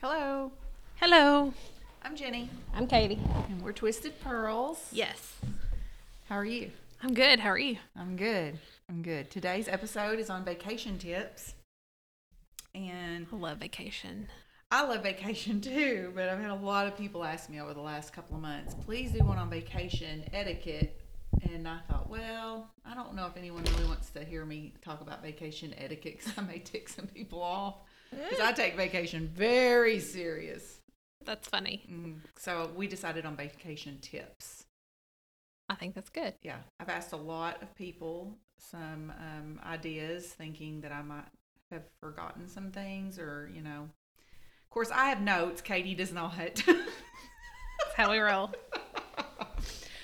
Hello. Hello. I'm Jenny. I'm Katie. And we're Twisted Pearls. Yes. How are you? I'm good. How are you? I'm good. Today's episode is on vacation tips. And I love vacation. I love vacation too, but I've had a lot of people ask me over the last couple of months, please do one on vacation etiquette. And I thought, well, I don't know if anyone really wants to hear me talk about vacation etiquette because I may tick some people off. Because I take vacation very serious. That's funny. So we decided on vacation tips. I think that's good. Yeah. I've asked a lot of people some ideas thinking that I might have forgotten some things or, you know. Of course, I have notes. Katie does not. That's how we roll.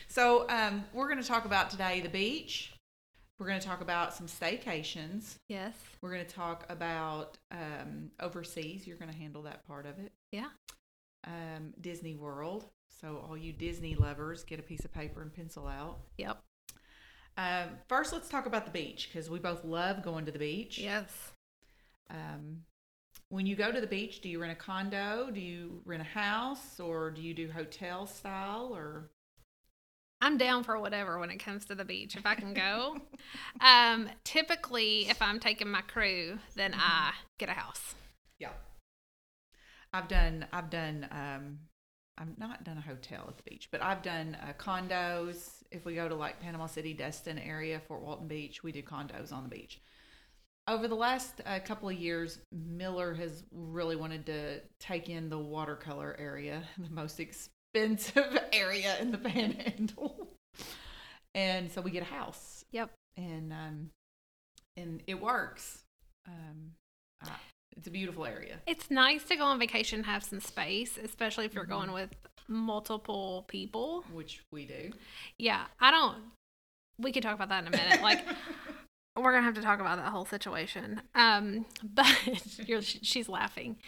So we're going to talk about today the beach. We're going to talk about some staycations. Yes. We're going to talk about overseas. You're going to handle that part of it. Yeah. Disney World. So all you Disney lovers, get a piece of paper and pencil out. Yep. First, let's talk about the beach because we both love going to the beach. Yes. When you go to the beach, do you rent a condo? Do you rent a house? Or do you do hotel style or... I'm down for whatever when it comes to the beach, if I can go. Typically, if I'm taking my crew, then I get a house. Yeah. I've not done a hotel at the beach, but I've done condos. If we go to like Panama City, Destin area, Fort Walton Beach, we do condos on the beach. Over the last couple of years, Miller has really wanted to take in the Watercolor area, the most expensive area in the Panhandle, and so we get a house. Yep. And it works. It's a beautiful area. It's nice to go on vacation and have some space, especially if you're going with multiple people, which we do. Yeah, we could talk about that in a minute. Like we're gonna have to talk about that whole situation. But she's laughing.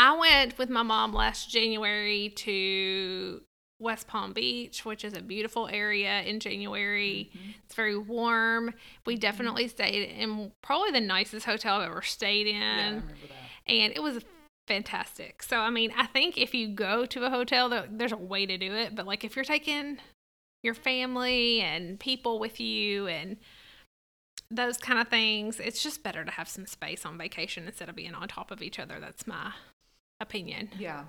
I went with my mom last January to West Palm Beach, which is a beautiful area in January. Mm-hmm. It's very warm. We definitely stayed in probably the nicest hotel I've ever stayed in. Yeah, I remember that. And it was fantastic. So, I mean, I think if you go to a hotel, there's a way to do it. But, like, if you're taking your family and people with you and those kind of things, it's just better to have some space on vacation instead of being on top of each other. That's my opinion. Yeah.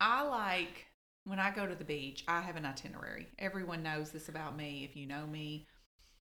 I like when I go to the beach, I have an itinerary. Everyone knows this about me. If you know me,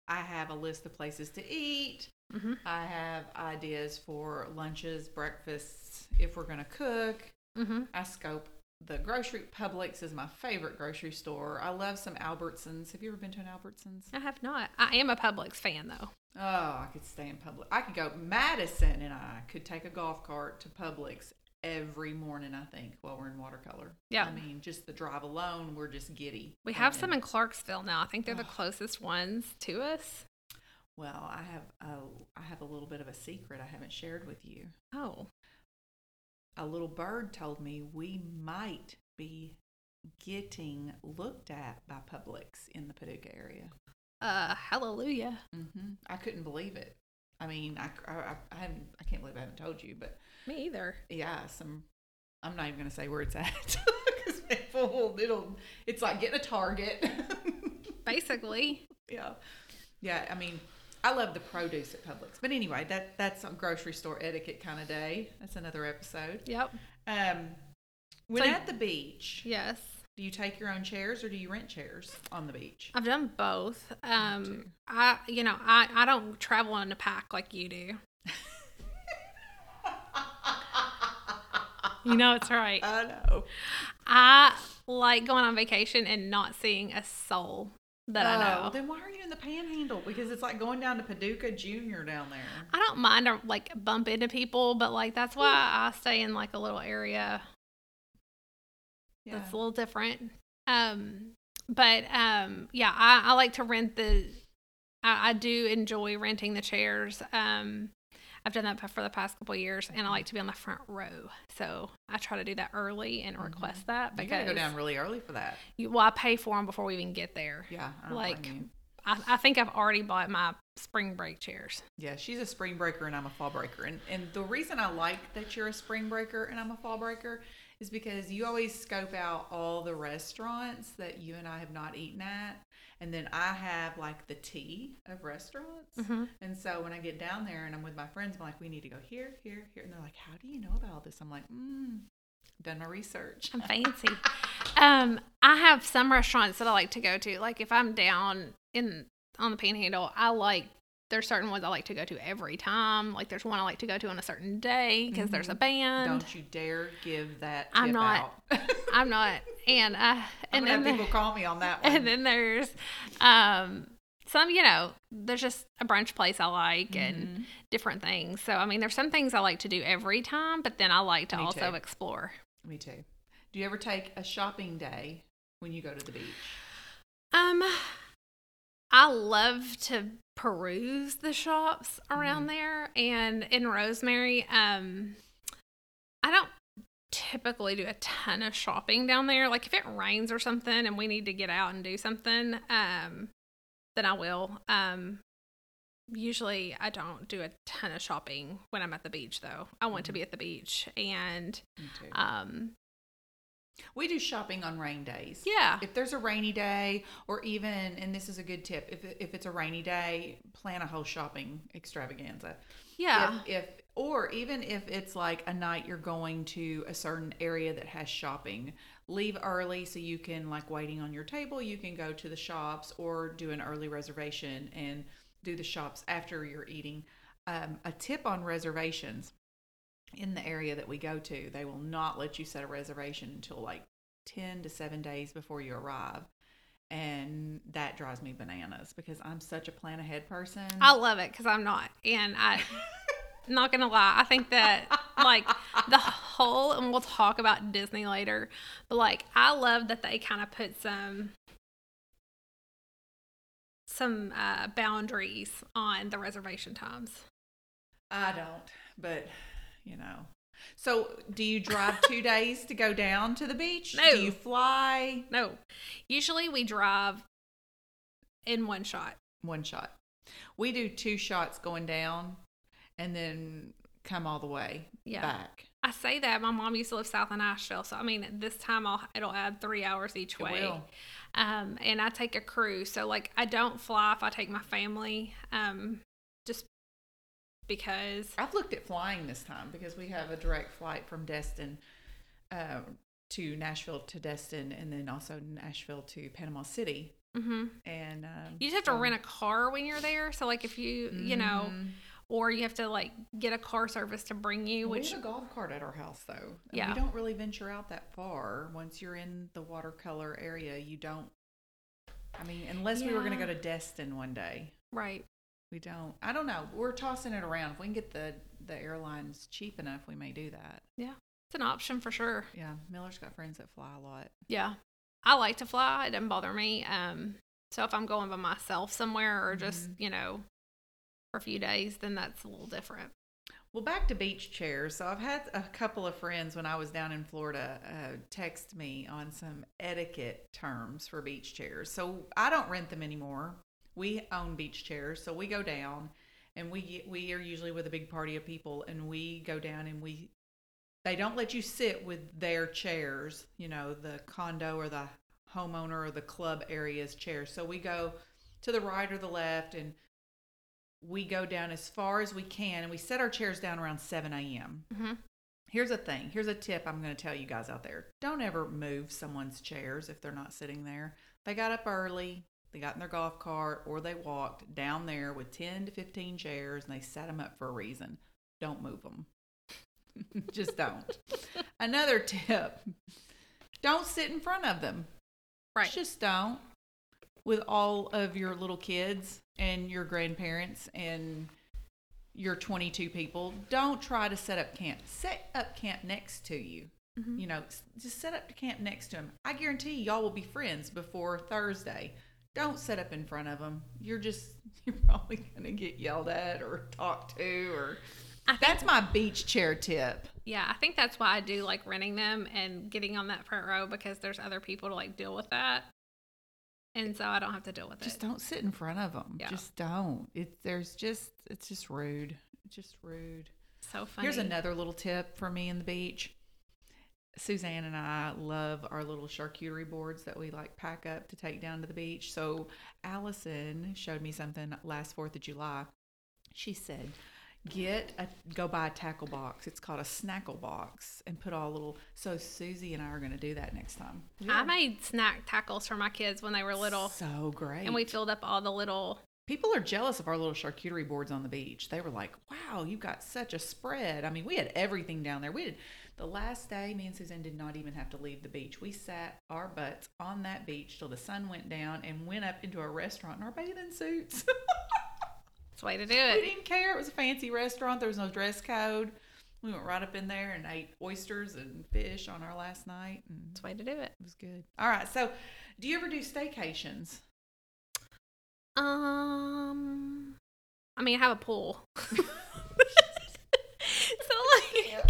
I have a list of places to eat. Mm-hmm. I have ideas for lunches, breakfasts, if we're going to cook. Mm-hmm. I scope the grocery. Publix is my favorite grocery store. I love some Albertsons. Have you ever been to an Albertsons? I have not. I am a Publix fan though. Oh, I could stay in Publix. I could go Madison and I could take a golf cart to Publix every morning, I think, while we're in Watercolor. Yeah. I mean, just the drive alone, we're just giddy. We have some in Clarksville now. I think they're the closest ones to us. Well, I have a little bit of a secret I haven't shared with you. Oh. A little bird told me we might be getting looked at by Publix in the Paducah area. Hallelujah. Mm-hmm. I couldn't believe it. I mean, I can't believe I haven't told you, but... Me either. Yeah, I'm not even going to say where it's at. Because it's like getting a Target. Basically. Yeah. Yeah, I mean... I love the produce at Publix. But anyway, that's a grocery store etiquette kind of day. That's another episode. Yep. When at the beach, yes. Do you take your own chairs or do you rent chairs on the beach? I've done both. I don't travel in a pack like you do. You know it's right. I know. I like going on vacation and not seeing a soul. that I know. Then why are you in the Panhandle? Because it's like going down to Paducah Junior down there. I don't mind to like bump into people, but like that's why I stay in like a little area that's a little different. But I like to rent the. I do enjoy renting the chairs. I've done that for the past couple of years, and I like to be on the front row. So I try to do that early and request that. Because you gotta go down really early for that. I pay for them before we even get there. Yeah. I think I've already bought my spring break chairs. Yeah, she's a spring breaker, and I'm a fall breaker. And the reason I like that you're a spring breaker and I'm a fall breaker is because you always scope out all the restaurants that you and I have not eaten at. And then I have like the tea of restaurants. Mm-hmm. And so when I get down there and I'm with my friends, I'm like, we need to go here, here, here. And they're like, how do you know about all this? I'm like, done my research. I'm fancy. I have some restaurants that I like to go to. Like if I'm down on the Panhandle, there's certain ones I like to go to every time. Like there's one I like to go to on a certain day because there's a band. Don't you dare give that tip out. I'm not. And then people call me on that one. And then there's some, there's just a brunch place I like and different things. So, I mean, there's some things I like to do every time, but then I like to also explore. Me too. Do you ever take a shopping day when you go to the beach? I love to peruse the shops around there, and in Rosemary, I don't typically do a ton of shopping down there. Like if it rains or something and we need to get out and do something, then I will. Usually I don't do a ton of shopping when I'm at the beach though. I want to be at the beach, and we do shopping on rain days. Yeah. If there's a rainy day, or even, and this is a good tip, if it's a rainy day, plan a whole shopping extravaganza. Yeah. Or even if it's like a night you're going to a certain area that has shopping, leave early so you can, like waiting on your table, you can go to the shops or do an early reservation and do the shops after you're eating. A tip on reservations. In the area that we go to, they will not let you set a reservation until like 10 to 7 days before you arrive. And that drives me bananas because I'm such a plan ahead person. I love it because I'm not. And I'm not going to lie. I think that like and we'll talk about Disney later, but like I love that they kind of put some boundaries on the reservation times. I don't, but... So do you drive 2 days to go down to the beach? No. Do you fly? No. Usually we drive in one shot. One shot. We do two shots going down and then come all the way back. I say that. My mom used to live south of Nashville. So, I mean, this time it'll add 3 hours each way. It will. And I take a crew. So, like, I don't fly if I take my family. Because I've looked at flying this time because we have a direct flight from Destin to Nashville to Destin, and then also Nashville to Panama City. Mm-hmm. And you just have to rent a car when you're there. So like if you, or you have to like get a car service to bring you. We have a golf cart at our house though. Yeah. We don't really venture out that far. Once you're in the Watercolor area, you don't. I mean, unless we were going to go to Destin one day. Right. We don't. I don't know. We're tossing it around. If we can get the airlines cheap enough, we may do that. Yeah. It's an option for sure. Yeah. Miller's got friends that fly a lot. Yeah. I like to fly. It doesn't bother me. So if I'm going by myself somewhere or just, for a few days, then that's a little different. Well, back to beach chairs. So I've had a couple of friends when I was down in Florida text me on some etiquette terms for beach chairs. So I don't rent them anymore. We own beach chairs, so we go down, and we are usually with a big party of people, and we go down and they don't let you sit with their chairs, the condo or the homeowner or the club area's chairs. So we go to the right or the left, and we go down as far as we can, and we set our chairs down around 7 a.m. Mm-hmm. Here's a tip I'm going to tell you guys out there. Don't ever move someone's chairs if they're not sitting there. They got up early. They got in their golf cart or they walked down there with 10 to 15 chairs and they sat them up for a reason. Don't move them. Just don't. Another tip, don't sit in front of them. Right. Just don't. with all of your little kids and your grandparents and your 22 people, don't try to set up camp. Set up camp next to you. Mm-hmm. You know, just set up the camp next to them. I guarantee y'all will be friends before Thursday. Don't set up in front of them. You're probably going to get yelled at or talked to or... That's my beach chair tip. Yeah, I think that's why I do like renting them and getting on that front row, because there's other people to like deal with that. And so I don't have to deal with it. Just don't sit in front of them. Yeah. Just don't. It's just rude. Just rude. So funny. Here's another little tip for me in the beach. Suzanne and I love our little charcuterie boards that we like pack up to take down to the beach. So Allison showed me something last 4th of July. She said, go buy a tackle box. It's called a snackle box, and put all little. So Susie and I are going to do that next time. Yeah. I made snack tackles for my kids when they were little. So great. And we filled up all the little. People are jealous of our little charcuterie boards on the beach. They were like, wow, you got such a spread. I mean, we had everything down there. The last day, me and Suzanne did not even have to leave the beach. We sat our butts on that beach till the sun went down and went up into a restaurant in our bathing suits. It's the way to do it. We didn't care. It was a fancy restaurant. There was no dress code. We went right up in there and ate oysters and fish on our last night. It's the way to do it. It was good. All right. So, do you ever do staycations? I mean, I have a pool. So like, yeah.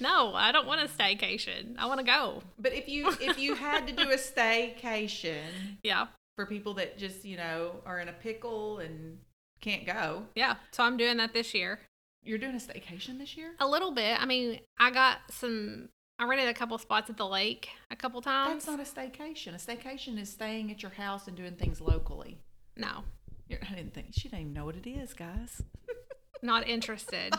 No, I don't want a staycation. I want to go. But if you had to do a staycation, yeah. For people that just, you know, are in a pickle and can't go. Yeah. So I'm doing that this year. You're doing a staycation this year? A little bit. I mean, I rented a couple spots at the lake a couple times. That's not a staycation. A staycation is staying at your house and doing things locally. No. I didn't think, she didn't even know what it is, guys. Not interested.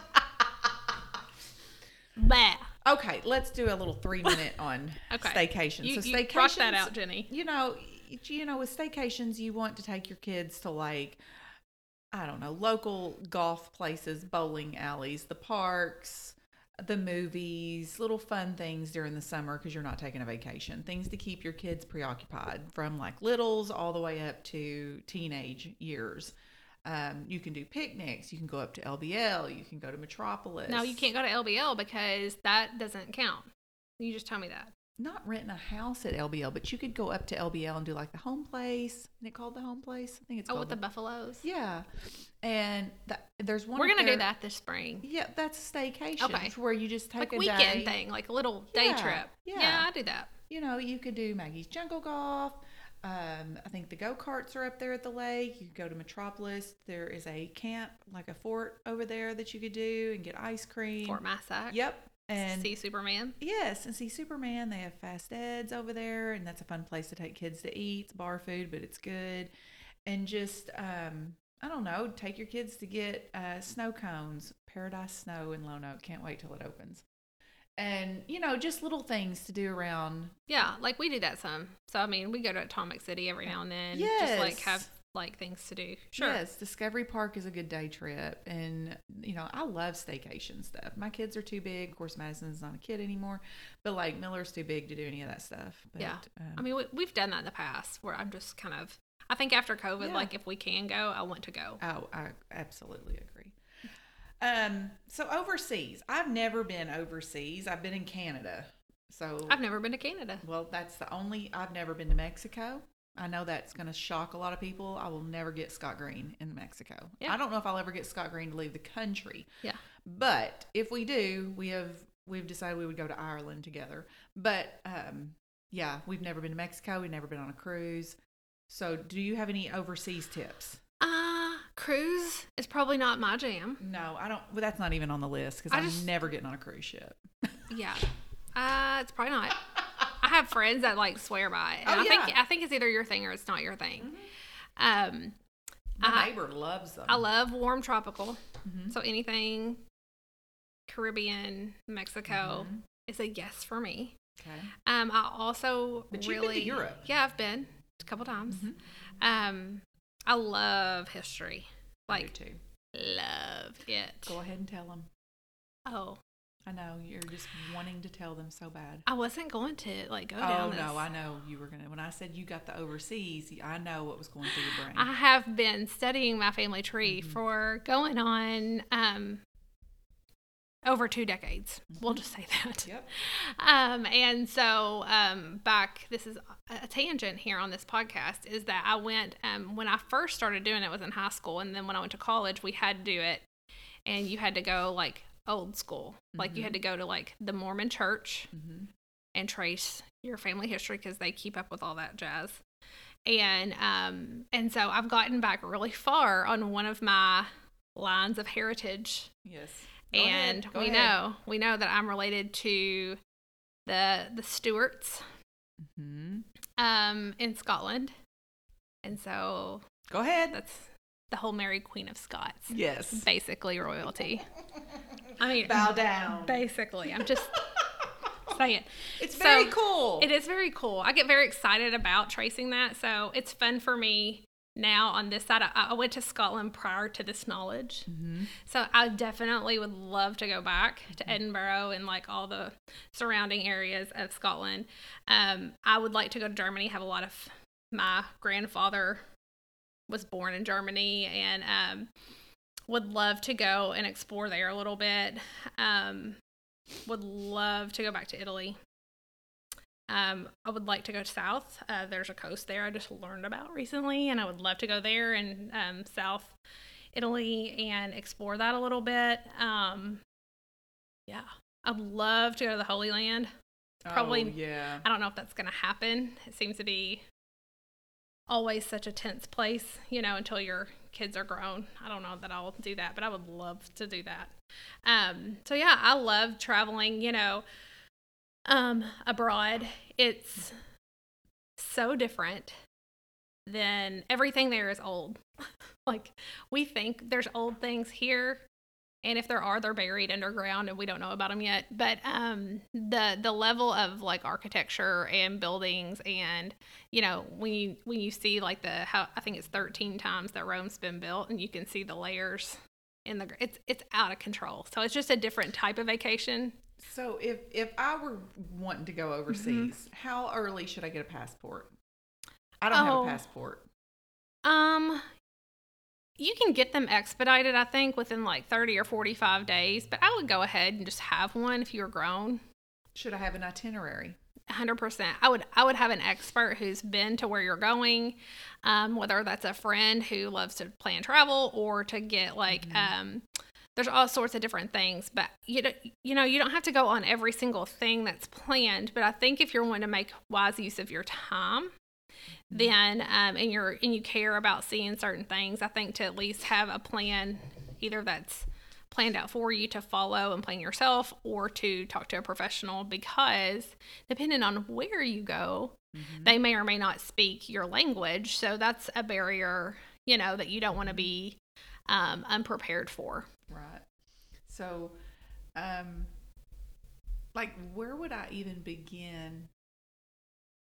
Bah. Okay, let's do a little 3-minute on staycations. You brought that out, Jenny. You know, with staycations, you want to take your kids to, like, I don't know, local golf places, bowling alleys, the parks, the movies, little fun things during the summer because you're not taking a vacation. Things to keep your kids preoccupied from, like, littles all the way up to teenage years. You can do picnics. You can go up to LBL. You can go to Metropolis. No, you can't go to LBL because that doesn't count. You just told me that. Not renting a house at LBL, but you could go up to LBL and do like the Home Place. Isn't it called the Home Place? I think it's called with the buffaloes. Yeah. And there's one. We're going to do that this spring. Yeah, that's a staycation. Okay. Where you just take like a weekend day. Thing, like a little day trip. Yeah, I do that. You know, you could do Maggie's Jungle Golf. I think the go-karts are up there at the lake. You could go to Metropolis. There is a camp, like a fort over there that you could do and get ice cream. Fort Massac. Yep. And see Superman? Yes, and see Superman. They have Fast Eds over there, and that's a fun place to take kids to eat. It's bar food, but it's good. And just, I don't know, take your kids to get snow cones, Paradise Snow in Lone Oak. Can't wait till it opens. And, you know, just little things to do around. Yeah, like we do that some. So, I mean, we go to Atomic City every now and then. Yes. Just, like, have... like things to do. Sure. Yes, Discovery Park is a good day trip, and you know I love staycation stuff. My kids are too big. Of course, Madison's not a kid anymore, but like Miller's too big to do any of that stuff. But, yeah, I mean we've done that in the past where I'm just kind of. I think after COVID, like if we can go, I want to go. Oh, I absolutely agree. So overseas, I've never been overseas. I've been in Canada. So I've never been to Canada. Well, that's the only. I've never been to Mexico. I know that's going to shock a lot of people. I will never get Scott Green in Mexico. Yeah. I don't know if I'll ever get Scott Green to leave the country. Yeah. But if we do, we've decided we would go to Ireland together. But yeah, we've never been to Mexico. We've never been on a cruise. So do you have any overseas tips? Cruise is probably not my jam. No, I don't. Well, that's not even on the list because I'm never getting on a cruise ship. Yeah. It's probably not. I have friends that like swear by it. And I think it's either your thing or it's not your thing. Mm-hmm. My neighbor loves them. I love warm tropical. Mm-hmm. So anything Caribbean, Mexico is a yes for me. Okay. I also but you've been to Europe. Yeah, I've been a couple times. Mm-hmm. I love history. Like, I do too. Love it. Go ahead and tell them. Oh, I know, you're just wanting to tell them so bad. I wasn't going to, like, go down this. Oh, no, I know you were going to. When I said you got the overseas, I know what was going through your brain. I have been studying my family tree for going on over 2 decades. Mm-hmm. We'll just say that. Yep. And so back, this is a tangent here on this podcast, is that I went, when I first started doing it was in high school, and then when I went to college, we had to do it, and you had to go, like, old school. Like you had to go to like the Mormon church and trace your family history because they keep up with all that jazz. And so I've gotten back really far on one of my lines of heritage. Yes. Go and ahead. we know that I'm related to the Stuarts in Scotland. And so go ahead. That's the whole Mary Queen of Scots. Yes. Basically royalty. I mean, bow down. Basically, I'm just saying. It's very cool. It is very cool. I get very excited about tracing that, so it's fun for me now on this side. I went to Scotland prior to this knowledge, so I definitely would love to go back to Edinburgh and like all the surrounding areas of Scotland. I would like to go to Germany. Have a lot of my grandfather was born in Germany, and would love to go and explore there a little bit. Would love to go back to Italy. I would like to go south. There's a coast there I just learned about recently, and I would love to go there and south Italy and explore that a little bit. Yeah, I'd love to go to the Holy Land. Probably. Oh, yeah. I don't know if that's going to happen. It seems to be always such a tense place, you know, until your kids are grown. I don't know that I'll do that, but I would love to do that. So yeah, I love traveling, you know, abroad. It's so different than everything there is old. Like we think there's old things here, and if there are, they're buried underground and we don't know about them yet. But the level of like architecture and buildings, and you know, when you see like how I think it's 13 times that Rome's been built, and you can see the layers in the it's out of control. So it's just a different type of vacation. So if I were wanting to go overseas, how early should I get a passport? I don't have a passport. You can get them expedited, I think, within like 30 or 45 days. But I would go ahead and just have one if you were grown. Should I have an itinerary? 100%. I would have an expert who's been to where you're going, whether that's a friend who loves to plan travel or to get like there's all sorts of different things. But, you don't have to go on every single thing that's planned. But I think if you're wanting to make wise use of your time, then and you care about seeing certain things, I think to at least have a plan, either that's planned out for you to follow and plan yourself, or to talk to a professional, because depending on where you go, they may or may not speak your language, so that's a barrier, you know, that you don't want to be unprepared for. Right. So, like, where would I even begin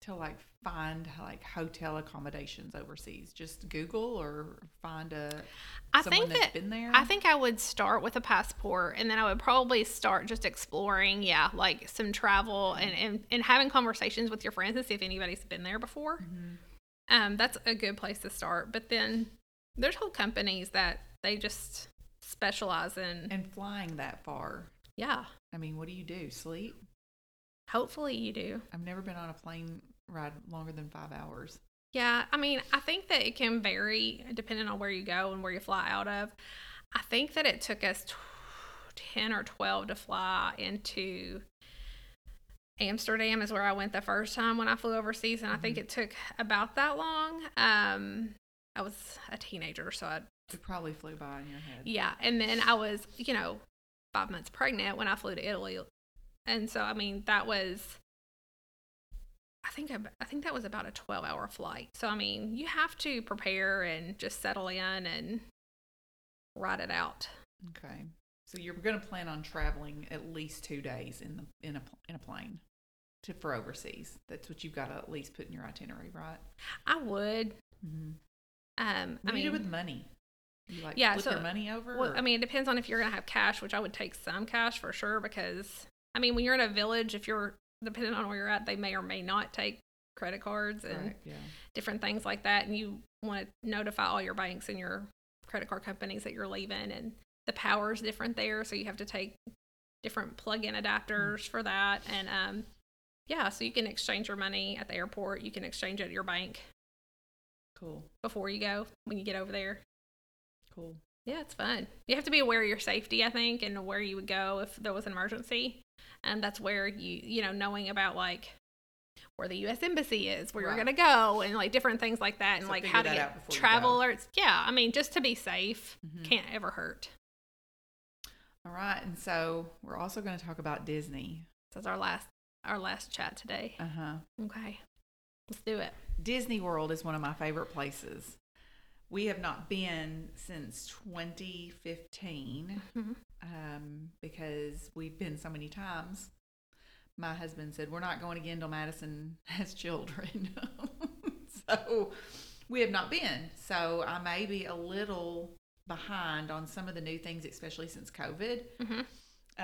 to like find like hotel accommodations overseas? Just Google or find someone that's been there? I think I would start with a passport, and then I would probably start just exploring, like some travel and having conversations with your friends and see if anybody's been there before. That's a good place to start. But then there's whole companies that they just specialize in. And flying that far. Yeah. I mean, what do you do? Sleep? Hopefully you do. I've never been on a plane ride longer than 5 hours. Yeah, I mean, I think that it can vary depending on where you go and where you fly out of. I think that it took us 10 or 12 to fly into Amsterdam is where I went the first time when I flew overseas, and I think it took about that long. I was a teenager, so it probably flew by in your head. Yeah, and then I was, 5 months pregnant when I flew to Italy. And so, I mean, that was, I think that was about a 12-hour flight. So, I mean, you have to prepare and just settle in and ride it out. Okay. So you're going to plan on traveling at least 2 days in a plane for overseas. That's what you've got to at least put in your itinerary, right? I would. What do you do with money? You like flip your money over? Well, I mean, it depends on if you're going to have cash, which I would take some cash for sure, because, I mean, when you're in a village, if you're, depending on where you're at, they may or may not take credit cards and different things like that. And you want to notify all your banks and your credit card companies that you're leaving, and the power is different there. So you have to take different plug-in adapters for that. And, so you can exchange your money at the airport. You can exchange it at your bank. Cool. Before you go, when you get over there. Cool. Yeah, it's fun. You have to be aware of your safety, I think, and where you would go if there was an emergency. And that's where you knowing about, like, where the U.S. Embassy is, where you're going to go, and, like, different things like that, and, so like, how to get travel alerts. Yeah, I mean, just to be safe can't ever hurt. All right, and so we're also going to talk about Disney. This is our last chat today. Uh-huh. Okay, let's do it. Disney World is one of my favorite places. We have not been since 2015 because we've been so many times. My husband said, we're not going again until Madison has children. So we have not been. So I may be a little behind on some of the new things, especially since COVID. Mm-hmm.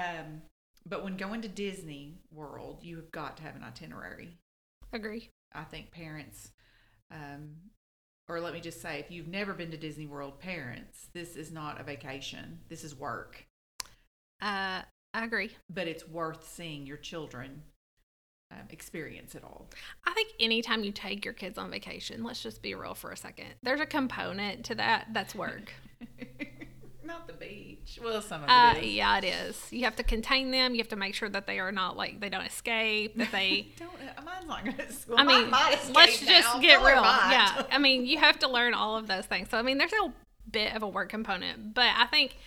But when going to Disney World, you have got to have an itinerary. Agree. I think parents... or let me just say, if you've never been to Disney World, parents, this is not a vacation. This is work. I agree. But it's worth seeing your children experience it all. I think anytime you take your kids on vacation, let's just be real for a second, there's a component to that that's work. Not the beach. Well, some of it is. Yeah, it is. You have to contain them. You have to make sure that they are not, like, they don't escape, that they... mine's not going to escape. I mean, let's just get real. Yeah. I mean, you have to learn all of those things. So, I mean, there's a bit of a work component. But I think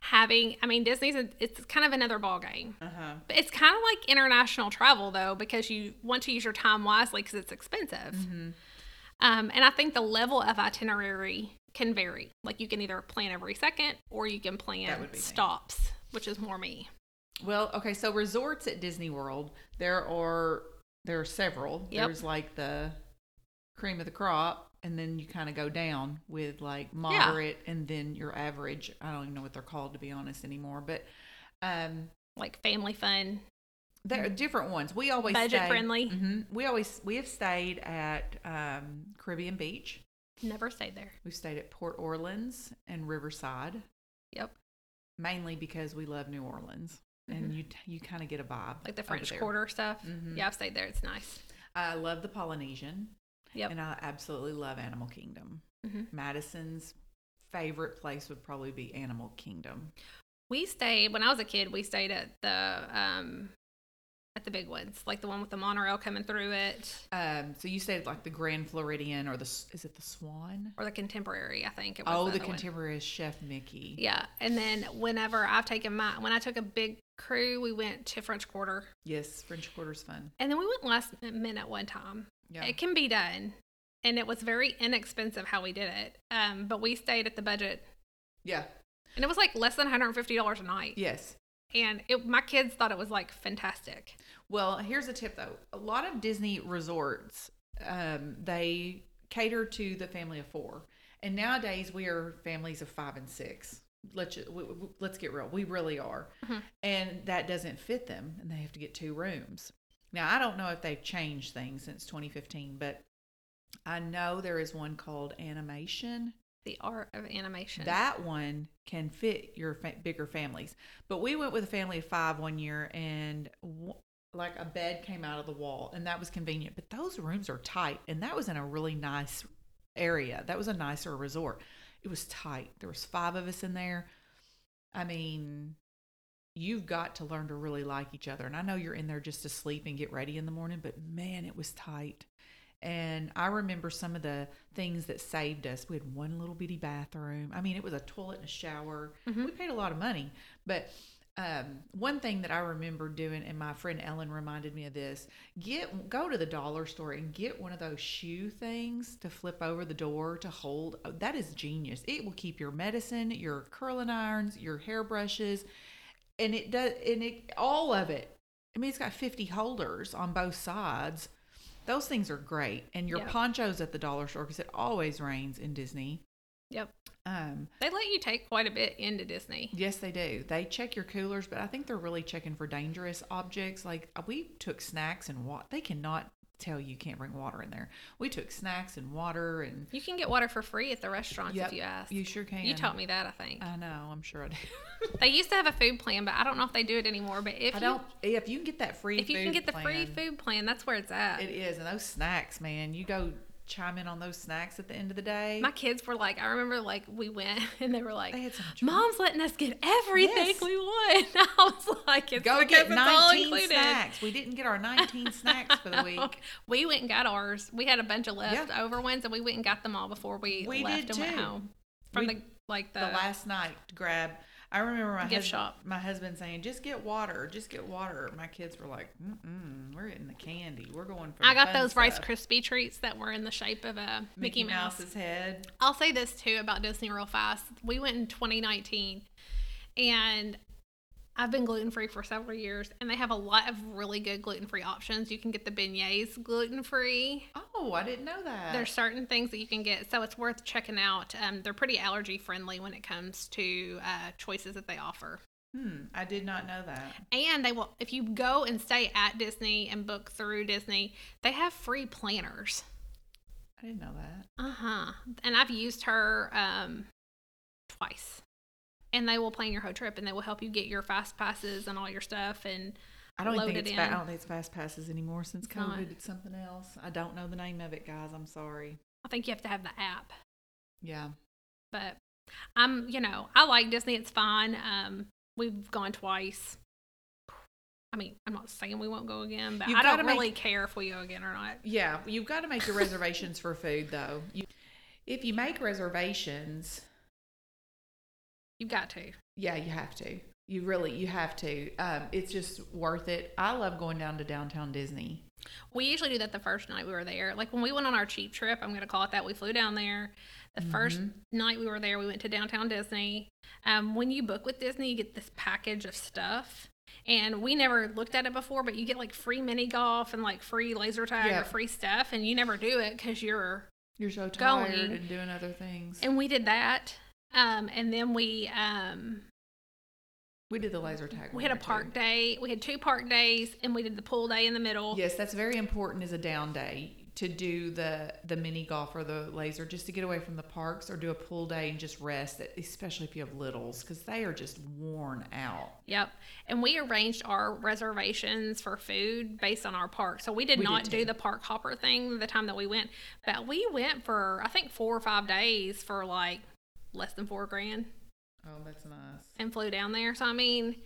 having... I mean, Disney's... it's kind of another ballgame. Uh-huh. But it's kind of like international travel, though, because you want to use your time wisely because it's expensive. Mm-hmm. And I think the level of itinerary... can vary. Like, you can either plan every second or you can plan stops, which is more me. Well, okay, so resorts at Disney World, there are several. Yep. There's like the cream of the crop, and then you kind of go down with like moderate and then your average. I don't even know what they're called, to be honest, anymore, but like family fun. There are different ones. We always budget friendly. Mm-hmm, we have stayed at Caribbean Beach. Never stayed there. We've stayed at Port Orleans and Riverside. Yep. Mainly because we love New Orleans. Mm-hmm. And you kind of get a vibe. Like the French Quarter stuff. Mm-hmm. Yeah, I've stayed there. It's nice. I love the Polynesian. Yep. And I absolutely love Animal Kingdom. Mm-hmm. Madison's favorite place would probably be Animal Kingdom. When I was a kid, we stayed at the... at the big ones, like the one with the monorail coming through it. So you stayed at like the Grand Floridian, or is it the Swan? Or the Contemporary, I think it was. Oh, the Contemporary is Chef Mickey. Yeah. And then when I took a big crew, we went to French Quarter. Yes, French Quarter's fun. And then we went last minute one time. Yeah. It can be done. And it was very inexpensive how we did it. But we stayed at the budget. Yeah. And it was like less than $150 a night. Yes. And my kids thought it was, like, fantastic. Well, here's a tip, though. A lot of Disney resorts, they cater to the family of four. And nowadays, we are families of 5 and 6. Let's get real. We really are. Mm-hmm. And that doesn't fit them. And they have to get 2 rooms. Now, I don't know if they've changed things since 2015. But I know there is one called Animation. The Art of Animation. That one can fit your bigger families. But we went with a family of 5 one year, and like a bed came out of the wall, and that was convenient. But those rooms are tight, and that was in a really nice area. That was a nicer resort. It was tight. There was 5 of us in there. I mean, you've got to learn to really like each other. And I know you're in there just to sleep and get ready in the morning, but man, it was tight. And I remember some of the things that saved us. We had one little bitty bathroom. I mean, it was a toilet and a shower. Mm-hmm. We paid a lot of money. But one thing that I remember doing, and my friend Ellen reminded me of this, go to the dollar store and get one of those shoe things to flip over the door to hold. Oh, that is genius. It will keep your medicine, your curling irons, your hairbrushes, and it does, and it all of it. I mean, it's got 50 holders on both sides. Those things are great. And your ponchos at the dollar store, because it always rains in Disney. Yep. They let you take quite a bit into Disney. Yes, they do. They check your coolers, but I think they're really checking for dangerous objects. Like, we took snacks and water. They cannot tell you can't bring water in there. We took snacks and water, and you can get water for free at the restaurants. Yep, if you ask. You sure can. You taught me that, I think. I know. I'm sure I did. They used to have a food plan, but I don't know if they do it anymore. But if you can get that free, if you can get the free food plan, that's where it's at. It is, and those snacks, man, you go. Chime in on those snacks at the end of the day. My kids were like, I remember, like, we went and they were like, they Mom's letting us get everything we want. And I was like, it's go get 19 snacks. We didn't get our 19 snacks for the week. We went and got ours. We had a bunch of leftover ones, and we went and got them all before we left and went home from the last night grab. I remember my husband saying, just get water. My kids were like, we're getting the candy. We're going for the fun stuff. Rice Krispie treats that were in the shape of a Mickey Mouse's head. I'll say this, too, about Disney real fast. We went in 2019, and I've been gluten-free for several years, and they have a lot of really good gluten-free options. You can get the beignets gluten-free. Oh, I didn't know that. There's certain things that you can get, so it's worth checking out. They're pretty allergy-friendly when it comes to choices that they offer. I did not know that. And they will, if you go and stay at Disney and book through Disney, they have free planners. I didn't know that. And I've used her twice. And they will plan your whole trip, and they will help you get your fast passes and all your stuff. And I don't think it's fast passes anymore since COVID. It's something else. I don't know the name of it, guys. I'm sorry. I think you have to have the app. Yeah. But I'm, I like Disney. It's fine. We've gone twice. I mean, I'm not saying we won't go again, but I don't really care if we go again or not. Yeah, you've got to make your reservations for food, though. If you make reservations. You've got to. Yeah, you have to. You have to. It's just worth it. I love going down to Downtown Disney. We usually do that the first night we were there. Like when we went on our cheap trip, I'm going to call it that, we flew down there. The first night we were there, we went to Downtown Disney. When you book with Disney, you get this package of stuff. And we never looked at it before, but you get like free mini golf and like free laser tag or free stuff. And you never do it because you're so tired and doing other things. And we did that. And then we did the laser tag. We had a park day. We had 2 park days, and we did the pool day in the middle. Yes, that's very important as a down day to do the mini golf or the laser, just to get away from the parks, or do a pool day and just rest, especially if you have littles, because they are just worn out. Yep. And we arranged our reservations for food based on our park. So we did not do the park hopper thing the time that we went, but we went for, I think, 4 or 5 days for like less than $4,000. Oh, that's nice. And flew down there. So, I mean,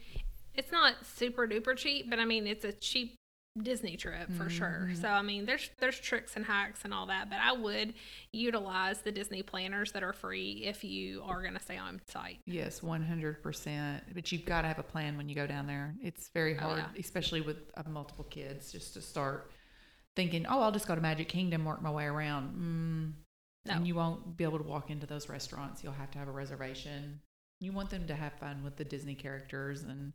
it's not super duper cheap, but I mean, it's a cheap Disney trip for sure. So, I mean, there's tricks and hacks and all that, but I would utilize the Disney planners that are free if you are going to stay on site. Yes, 100%. But you've got to have a plan when you go down there. It's very hard, especially with multiple kids, just to start thinking, I'll just go to Magic Kingdom, work my way around. No. And you won't be able to walk into those restaurants. You'll have to have a reservation. You want them to have fun with the Disney characters. And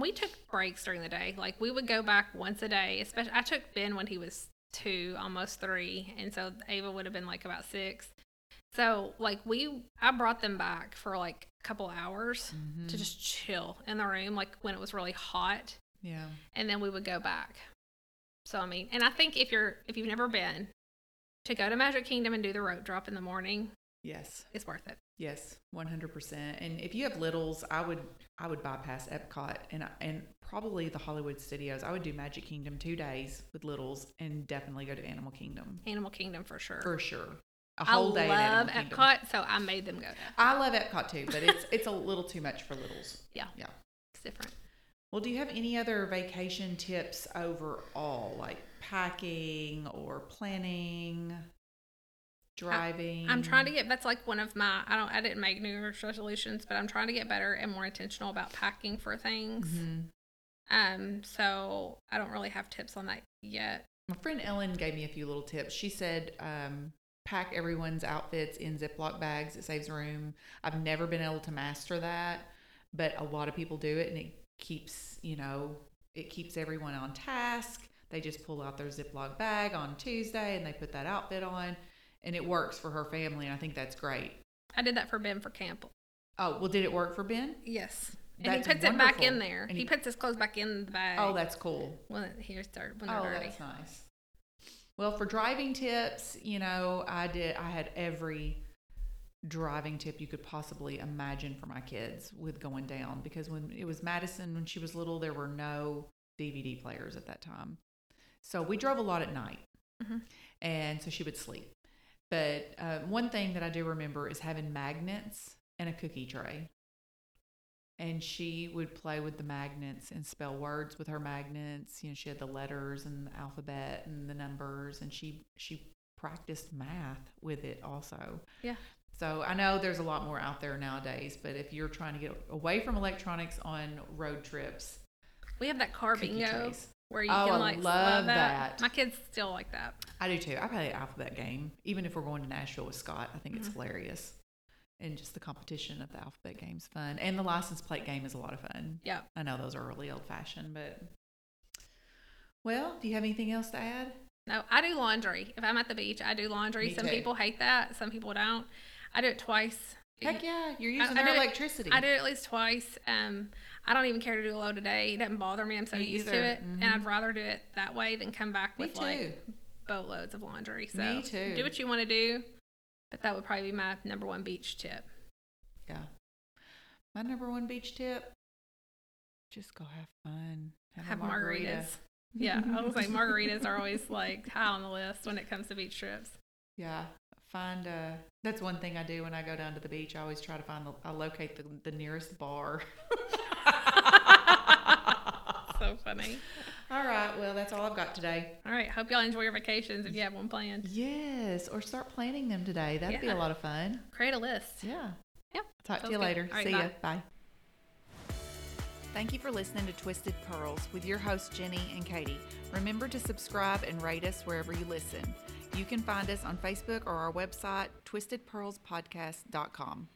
we took breaks during the day. Like, we would go back once a day. Especially, I took Ben when he was 2, almost 3. And so Ava would have been, like, about 6. So, like, I brought them back for, like, a couple hours to just chill in the room, like, when it was really hot. Yeah. And then we would go back. So, I mean, and I think if you've never been, to go to Magic Kingdom and do the rope drop in the morning. Yes. It's worth it. Yes, 100%. And if you have littles, I would bypass Epcot and probably the Hollywood Studios. I would do Magic Kingdom 2 days with littles, and definitely go to Animal Kingdom. Animal Kingdom for sure. For sure. A whole day at Animal Kingdom. I love Epcot, so I made them go there. I love Epcot too, but it's a little too much for littles. Yeah. Yeah. It's different. Well, do you have any other vacation tips overall, like packing or planning, driving? I'm trying to get, that's like one of my, I didn't make New Year's resolutions, but I'm trying to get better and more intentional about packing for things. So I don't really have tips on that yet. My friend Ellen gave me a few little tips. She said, pack everyone's outfits in Ziploc bags. It saves room. I've never been able to master that, but a lot of people do it, and it keeps keeps everyone on task. They just pull out their Ziploc bag on Tuesday and they put that outfit on, and it works for her family, and I think that's great. I did that for Ben for camp. Oh, well, did it work for Ben? Yes. And that's he puts wonderful. It back in there. And he puts his clothes back in the bag. Oh, that's cool. When they're dirty. That's nice. Well, for driving tips, I had every driving tip you could possibly imagine for my kids with going down, because when it was Madison, when she was little, there were no DVD players at that time. So we drove a lot at night. Mm-hmm. And so she would sleep. But one thing that I do remember is having magnets and a cookie tray. And she would play with the magnets and spell words with her magnets. She had the letters and the alphabet and the numbers, and she practiced math with it also. Yeah. So I know there's a lot more out there nowadays, but if you're trying to get away from electronics on road trips, we have that car bingo where you can I love that. My kids still like that. I do too. I play the alphabet game, even if we're going to Nashville with Scott. I think it's hilarious. And just the competition of the alphabet game is fun. And the license plate game is a lot of fun. Yeah. I know those are really old-fashioned, but... Well, do you have anything else to add? No, I do laundry. If I'm at the beach, I do laundry. Me too. People hate that. Some people don't. I do it twice. Heck yeah. You're using their electricity. I do it at least twice. I don't even care to do a load a day. It doesn't bother me. I'm so used to it. Mm-hmm. And I'd rather do it that way than come back with, boatloads of laundry. So me too. Do what you want to do. But that would probably be my number one beach tip. Yeah. My number one beach tip, just go have fun. Have margaritas. Yeah. I was like, margaritas are always like high on the list when it comes to beach trips. Yeah. That's one thing I do when I go down to the beach. I always try to locate the nearest bar. So funny. All right. Well, that's all I've got today. All right. Hope y'all enjoy your vacations if you have one planned. Yes. Or start planning them today. That'd be a lot of fun. Create a list. Yeah. Yeah. Talk to you later. Right, see ya. Bye. Thank you for listening to Twisted Pearls with your hosts, Jenny and Katie. Remember to subscribe and rate us wherever you listen. You can find us on Facebook or our website, twistedpearlspodcast.com.